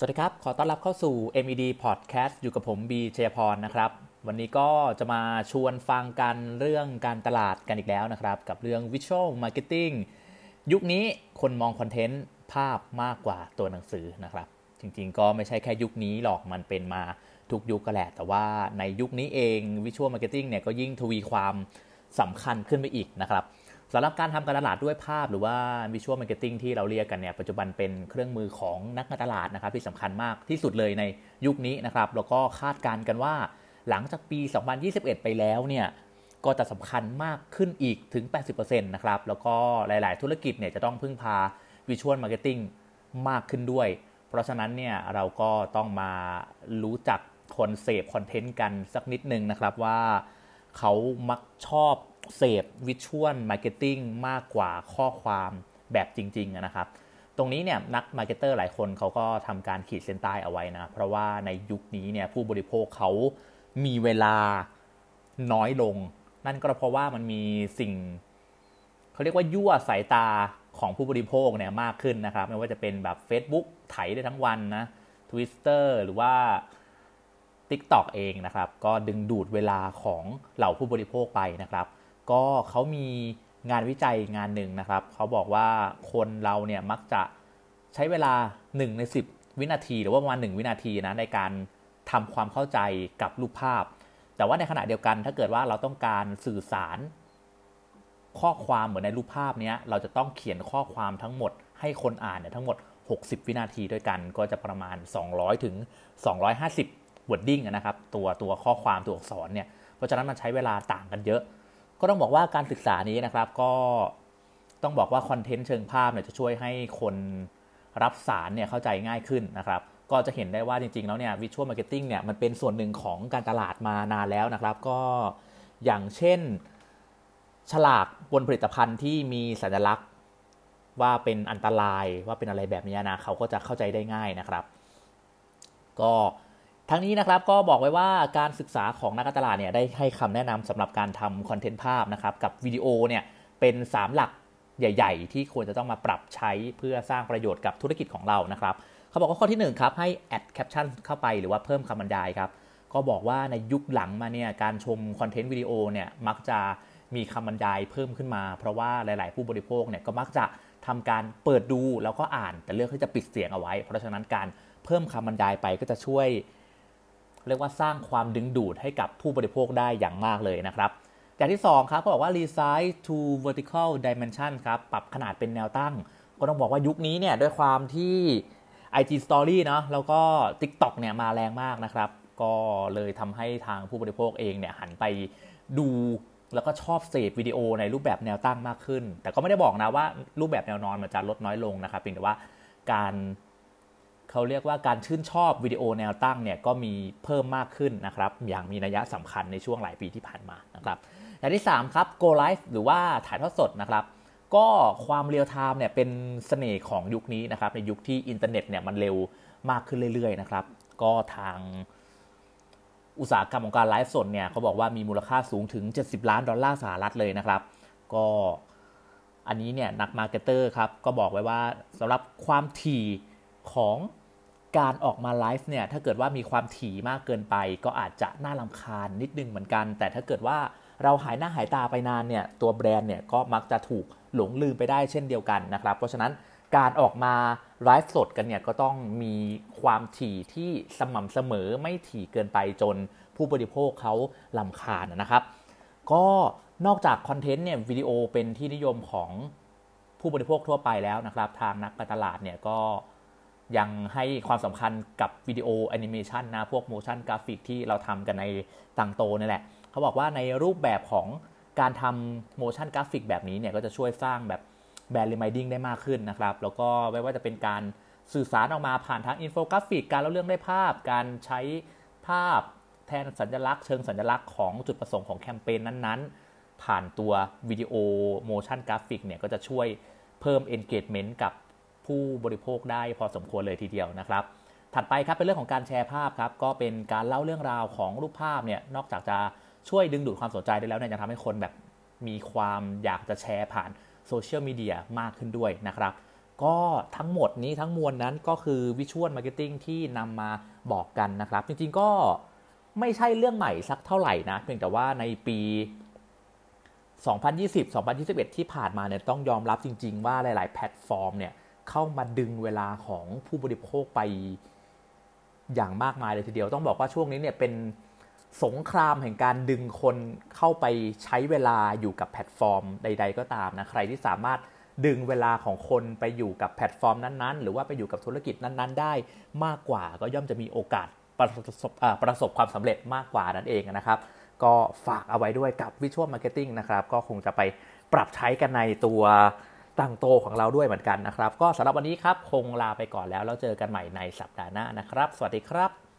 สวัสดีครับขอต้อนรับเข้าสู่ MED Podcast อยู่กับผมบีชัยพรนะครับวันนี้ก็จะมาชวนฟังกันเรื่องการตลาดกันอีกแล้วนะครับกับเรื่อง Visual Marketing ยุคนี้คนมองคอนเทนต์ภาพมากกว่าตัวหนังสือนะครับจริงๆก็ไม่ใช่แค่ยุคนี้หรอกมันเป็นมาทุกยุคก็แหละแต่ว่าในยุคนี้เอง Visual Marketing เนี่ยก็ยิ่งทวีความสำคัญขึ้นไปอีกนะครับสำหรับการทำการตลาดด้วยภาพหรือว่า Visual Marketing ที่เราเรียกกันเนี่ยปัจจุบันเป็นเครื่องมือของนักการตลาดนะครับที่สำคัญมากที่สุดเลยในยุคนี้นะครับแล้วก็คาดการณ์กันว่าหลังจากปี 2021 ไปแล้วเนี่ยก็จะสำคัญมากขึ้นอีกถึง 80% นะครับแล้วก็หลายๆธุรกิจเนี่ยจะต้องพึ่งพา Visual Marketing มากขึ้นด้วยเพราะฉะนั้นเนี่ยเราก็ต้องมารู้จักคนเสพคอนเทนต์กันสักนิดนึงนะครับว่าเขามักชอบเสพ Visual Marketing มากกว่าข้อความแบบจริงๆนะครับตรงนี้เนี่ยนักมาร์เก็ตเตอร์หลายคนเขาก็ทำการขีดเส้นใต้เอาไว้นะเพราะว่าในยุคนี้เนี่ยผู้บริโภคเขามีเวลาน้อยลงนั่นก็เพราะว่ามันมีสิ่งเขาเรียกว่ายั่วสายตาของผู้บริโภคเนี่ยมากขึ้นนะครับไม่ว่าจะเป็นแบบ Facebook ไถได้ทั้งวันนะ Twitter หรือว่า TikTok เองนะครับก็ดึงดูดเวลาของเหล่าผู้บริโภคไปนะครับก็เขามีงานวิจัยงานหนึ่งนะครับเขาบอกว่าคนเราเนี่ยมักจะใช้เวลา1ใน10วินาทีหรือว่าประมาณ1วินาทีนะในการทำความเข้าใจกับรูปภาพแต่ว่าในขณะเดียวกันถ้าเกิดว่าเราต้องการสื่อสารข้อความเหมือนในรูปภาพนี้เราจะต้องเขียนข้อความทั้งหมดให้คนอ่านเนี่ยทั้งหมด60วินาทีด้วยกันก็จะประมาณ200ถึง250 wording นะครับตัวข้อความตัวอักษรเนี่ยเพราะฉะนั้นมันใช้เวลาต่างกันเยอะก็ต้องบอกว่าการศึกษานี้นะครับก็ต้องบอกว่าคอนเทนต์เชิงภาพเนี่ยจะช่วยให้คนรับสารเนี่ยเข้าใจง่ายขึ้นนะครับก็จะเห็นได้ว่าจริงๆแล้วเนี่ย Visual Marketing เนี่ยมันเป็นส่วนหนึ่งของการตลาดมานานแล้วนะครับก็อย่างเช่นฉลากบนผลิตภัณฑ์ที่มีสัญลักษณ์ว่าเป็นอันตรายว่าเป็นอะไรแบบนี้นะเขาก็จะเข้าใจได้ง่ายนะครับก็ทั้งนี้นะครับก็บอกไว้ว่าการศึกษาของนักการตลาดเนี่ยได้ให้คำแนะนำสำหรับการทำคอนเทนต์ภาพนะครับกับวิดีโอเนี่ยเป็น3หลักใหญ่ๆที่ควรจะต้องมาปรับใช้เพื่อสร้างประโยชน์กับธุรกิจของเรานะครับเขาบอกว่าข้อที่1ครับให้แอดแคปชั่นเข้าไปหรือว่าเพิ่มคำบรรยายครับก็บอกว่าในยุคหลังมาเนี่ยการชมคอนเทนต์วิดีโอเนี่ยมักจะมีคำบรรยายเพิ่มขึ้นมาเพราะว่าหลายๆผู้บริโภคเนี่ยก็มักจะทำการเปิดดูแล้วก็อ่านแต่เลือกที่จะปิดเสียงเอาไว้เพราะฉะนั้นการเพิ่มคำบรรยายไปก็จะช่วยเรียกว่าสร้างความดึงดูดให้กับผู้บริโภคได้อย่างมากเลยนะครับอย่างที่2ครับเขาบอกว่า resize to vertical dimension ครับปรับขนาดเป็นแนวตั้งก็ต้องบอกว่ายุคนี้เนี่ยด้วยความที่ IG story เนาะแล้วก็ TikTok เนี่ยมาแรงมากนะครับก็เลยทำให้ทางผู้บริโภคเองเนี่ยหันไปดูแล้วก็ชอบเสพวิดีโอในรูปแบบแนวตั้งมากขึ้นแต่ก็ไม่ได้บอกนะว่ารูปแบบแนวนอนมันจะลดน้อยลงนะครับเพียงแต่ว่าการเขาเรียกว่าการชื่นชอบวิดีโอแนวตั้งเนี่ยก็มีเพิ่มมากขึ้นนะครับอย่างมีนัยสำคัญในช่วงหลายปีที่ผ่านมานะครับอย่างที่3ครับ Go Live หรือว่าถ่ายทอดสดนะครับก็ความเรียลไทม์เนี่ยเป็นเสน่ห์ของยุคนี้นะครับในยุคที่อินเทอร์เน็ตเนี่ยมันเร็วมากขึ้นเรื่อยๆนะครับก็ทางอุตสาหกรรมของการไลฟ์สดเนี่ยเขาบอกว่ามีมูลค่าสูงถึง$70 ล้านเลยนะครับก็อันนี้เนี่ยนักมาร์เก็ตเตอร์ครับก็บอกไว้ว่าสำหรับความถี่ของการออกมาไลฟ์เนี่ยถ้าเกิดว่ามีความถี่มากเกินไปก็อาจจะน่ารำคาญนิดนึงเหมือนกันแต่ถ้าเกิดว่าเราหายหน้าหายตาไปนานเนี่ยตัวแบรนด์เนี่ยก็มักจะถูกหลงลืมไปได้เช่นเดียวกันนะครับเพราะฉะนั้นการออกมาไลฟ์สดกันเนี่ยก็ต้องมีความถี่ที่สม่ำเสมอไม่ถี่เกินไปจนผู้บริโภคเขารำคาญนะครับก็นอกจากคอนเทนต์เนี่ยวิดีโอเป็นที่นิยมของผู้บริโภคทั่วไปแล้วนะครับทางนักการตลาดเนี่ยก็ยังให้ความสำคัญกับวิดีโอแอนิเมชันนะพวกโมชั่นกราฟิกที่เราทำกันในต่างโตนี่แหละเขาบอกว่าในรูปแบบของการทำโมชั่นกราฟิกแบบนี้เนี่ยก็จะช่วยสร้างแบบแบรนด์รีมายดิ้งได้มากขึ้นนะครับแล้วก็ไม่ว่าจะเป็นการสื่อสารออกมาผ่านทางอินโฟกราฟิกการเล่าเรื่องด้วยภาพการใช้ภาพแทนสัญลักษณ์เชิงสัญลักษณ์ของจุดประสงค์ของแคมเปญนั้นๆผ่านตัววิดีโอโมชั่นกราฟิกเนี่ยก็จะช่วยเพิ่ม engagement กับผู้บริโภคได้พอสมควรเลยทีเดียวนะครับถัดไปครับเป็นเรื่องของการแชร์ภาพครับก็เป็นการเล่าเรื่องราวของรูปภาพเนี่ยนอกจากจะช่วยดึงดูดความสนใจได้แล้วเนี่ยยังทำให้คนแบบมีความอยากจะแชร์ผ่านโซเชียลมีเดียมากขึ้นด้วยนะครับ ก็ทั้งหมดนี้ทั้งมวลนั้นก็คือ Visual Marketing ที่นำมาบอกกันนะครับจริงๆก็ไม่ใช่เรื่องใหม่สักเท่าไหร่นะเพียงแต่ว่าในปี2020 2021 ที่ผ่านมาเนี่ยต้องยอมรับจริงๆว่าหลายๆแพลตฟอร์มเนี่ยเข้ามาดึงเวลาของผู้บริโภคไปอย่างมากมายเลยทีเดียวต้องบอกว่าช่วงนี้เนี่ยเป็นสงครามแห่งการดึงคนเข้าไปใช้เวลาอยู่กับแพลตฟอร์มใดๆก็ตามนะใครที่สามารถดึงเวลาของคนไปอยู่กับแพลตฟอร์มนั้นๆหรือว่าไปอยู่กับธุรกิจนั้นๆได้มากกว่าก็ย่อมจะมีโอกาสประสบความสำเร็จมากกว่านั่นเองนะครับก็ฝากเอาไว้ด้วยกับ Visual Marketing นะครับก็คงจะไปปรับใช้กันในตัวตั้งโตของเราด้วยเหมือนกันนะครับก็สำหรับวันนี้ครับคงลาไปก่อนแล้วเจอกันใหม่ในสัปดาห์หน้านะครับสวัสดีครับ